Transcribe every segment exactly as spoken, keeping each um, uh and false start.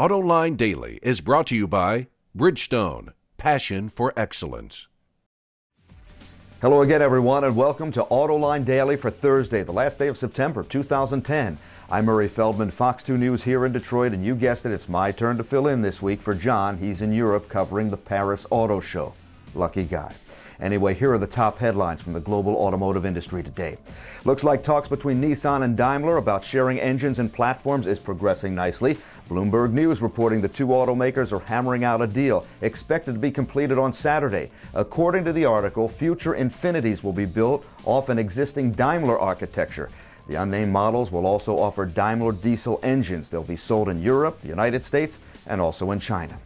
AutoLine Daily is brought to you by Bridgestone, passion for excellence. Hello again, everyone, and welcome to AutoLine Daily for Thursday, the last day of September two thousand ten. I'm Murray Feldman, Fox two News here in Detroit, and you guessed it, it's my turn to fill in this week for John. He's in Europe covering the Paris Auto Show. Lucky guy. Anyway, here are the top headlines from the global automotive industry today. Looks like talks between Nissan and Daimler about sharing engines and platforms is progressing nicely. Bloomberg News reporting the two automakers are hammering out a deal expected to be completed on Saturday. According to the article, future Infinities will be built off an existing Daimler architecture. The unnamed models will also offer Daimler diesel engines. They'll be sold in Europe, the United States, and also in China.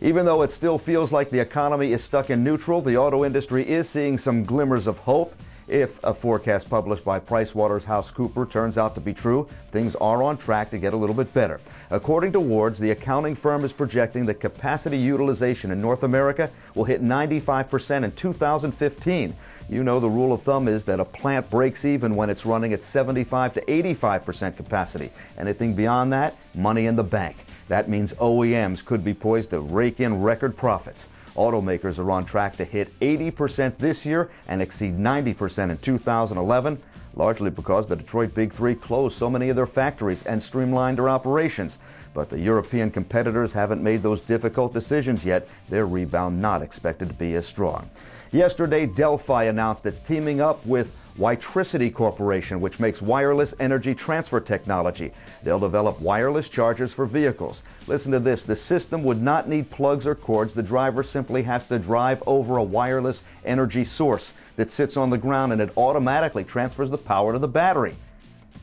Even though it still feels like the economy is stuck in neutral, the auto industry is seeing some glimmers of hope. If a forecast published by PricewaterhouseCoopers turns out to be true, things are on track to get a little bit better. According to Wards, the accounting firm is projecting that capacity utilization in North America will hit ninety-five percent in two thousand fifteen. You know the rule of thumb is that a plant breaks even when it's running at seventy-five to eighty-five percent capacity. Anything beyond that, money in the bank. That means O E Ms could be poised to rake in record profits. Automakers are on track to hit eighty percent this year and exceed ninety percent in two thousand eleven, largely because the Detroit Big Three closed so many of their factories and streamlined their operations. But the European competitors haven't made those difficult decisions yet. Their rebound not expected to be as strong. Yesterday, Delphi announced it's teaming up with Witricity Corporation, which makes wireless energy transfer technology. They'll develop wireless chargers for vehicles. Listen to this. The system would not need plugs or cords. The driver simply has to drive over a wireless energy source that sits on the ground, and it automatically transfers the power to the battery.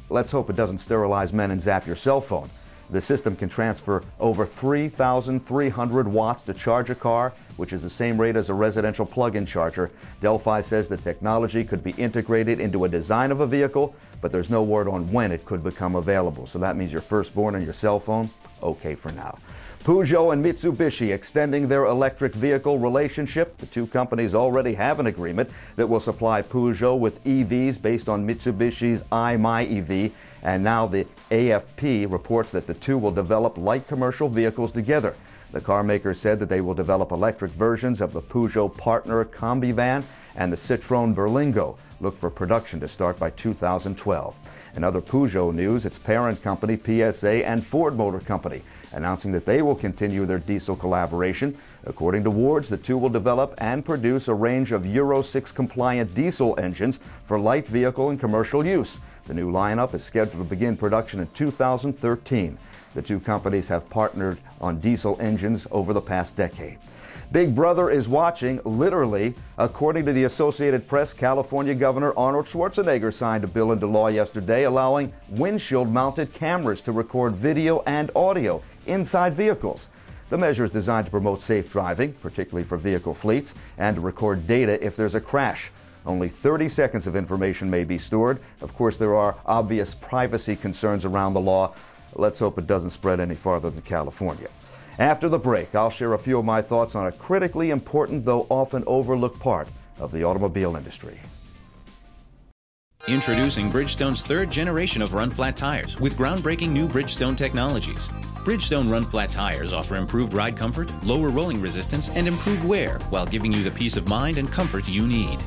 Let's hope it doesn't sterilize men and zap your cell phone. The system can transfer over three thousand three hundred watts to charge a car, which is the same rate as a residential plug-in charger. Delphi says the technology could be integrated into a design of a vehicle, but there's no word on when it could become available. So that means your firstborn and your cell phone, okay for now. Peugeot and Mitsubishi extending their electric vehicle relationship. The two companies already have an agreement that will supply Peugeot with E Vs based on Mitsubishi's i-MiEV. And now the A F P reports that the two will develop light commercial vehicles together. The carmaker said that they will develop electric versions of the Peugeot Partner Combi Van and the Citroen Berlingo. Look for production to start by two thousand twelve. In other Peugeot news, its parent company, P S A, and Ford Motor Company, announcing that they will continue their diesel collaboration. According to Wards, the two will develop and produce a range of Euro six compliant diesel engines for light vehicle and commercial use. The new lineup is scheduled to begin production in two thousand thirteen. The two companies have partnered on diesel engines over the past decade. Big Brother is watching, literally. According to the Associated Press, California Governor Arnold Schwarzenegger signed a bill into law yesterday allowing windshield-mounted cameras to record video and audio inside vehicles. The measure is designed to promote safe driving, particularly for vehicle fleets, and to record data if there's a crash. Only thirty seconds of information may be stored. Of course, there are obvious privacy concerns around the law. Let's hope it doesn't spread any farther than California. After the break, I'll share a few of my thoughts on a critically important, though often overlooked, part of the automobile industry. Introducing Bridgestone's third generation of run-flat tires with groundbreaking new Bridgestone technologies. Bridgestone run-flat tires offer improved ride comfort, lower rolling resistance, and improved wear while giving you the peace of mind and comfort you need.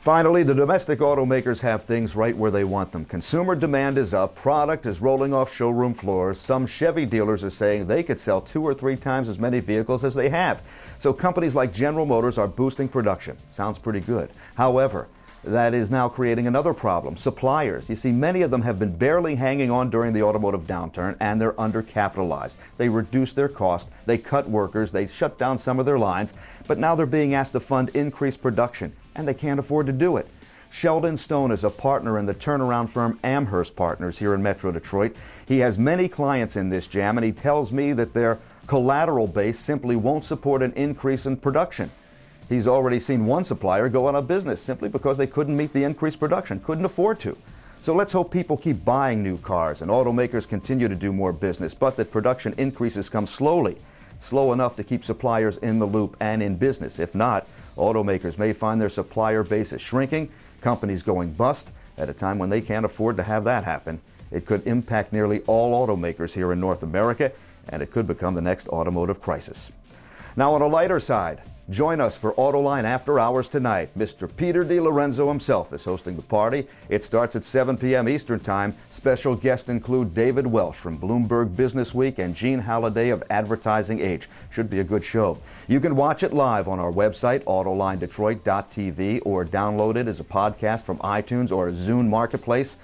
Finally, the domestic automakers have things right where they want them. Consumer demand is up, product is rolling off showroom floors. Some Chevy dealers are saying they could sell two or three times as many vehicles as they have. So companies like General Motors are boosting production. Sounds pretty good. However, that is now creating another problem. Suppliers. You see, many of them have been barely hanging on during the automotive downturn, and they're undercapitalized. They reduced their cost, they cut workers, they shut down some of their lines, but now they're being asked to fund increased production, and they can't afford to do it. Sheldon Stone is a partner in the turnaround firm Amherst Partners here in Metro Detroit. He has many clients in this jam, and he tells me that their collateral base simply won't support an increase in production. He's already seen one supplier go out of business simply because they couldn't meet the increased production, couldn't afford to. So let's hope people keep buying new cars and automakers continue to do more business, but that production increases come slowly, slow enough to keep suppliers in the loop and in business. If not, automakers may find their supplier base is shrinking, companies going bust at a time when they can't afford to have that happen, It could impact nearly all automakers here in North America, and it could become the next automotive crisis. Now, on a lighter side, join us for Autoline After Hours tonight. Mister Peter DiLorenzo himself is hosting the party. It starts at seven p.m. Eastern Time. Special guests include David Welsh from Bloomberg Business Week and Gene Halliday of Advertising Age. Should be a good show. You can watch it live on our website, Autoline Detroit dot t v, or download it as a podcast from iTunes or Zune Marketplace.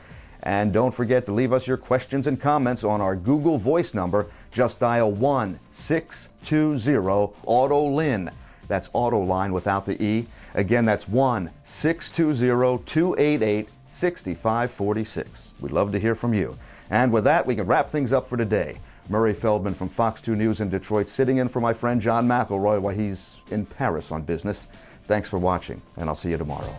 And don't forget to leave us your questions and comments on our Google Voice number. Just dial one six two zero AUTOLIN. That's Autoline without the E. Again, that's one six two zero two eight eight six five four six. We'd love to hear from you. And with that, we can wrap things up for today. Murray Feldman from Fox two News in Detroit, sitting in for my friend John McElroy while he's in Paris on business. Thanks for watching, and I'll see you tomorrow.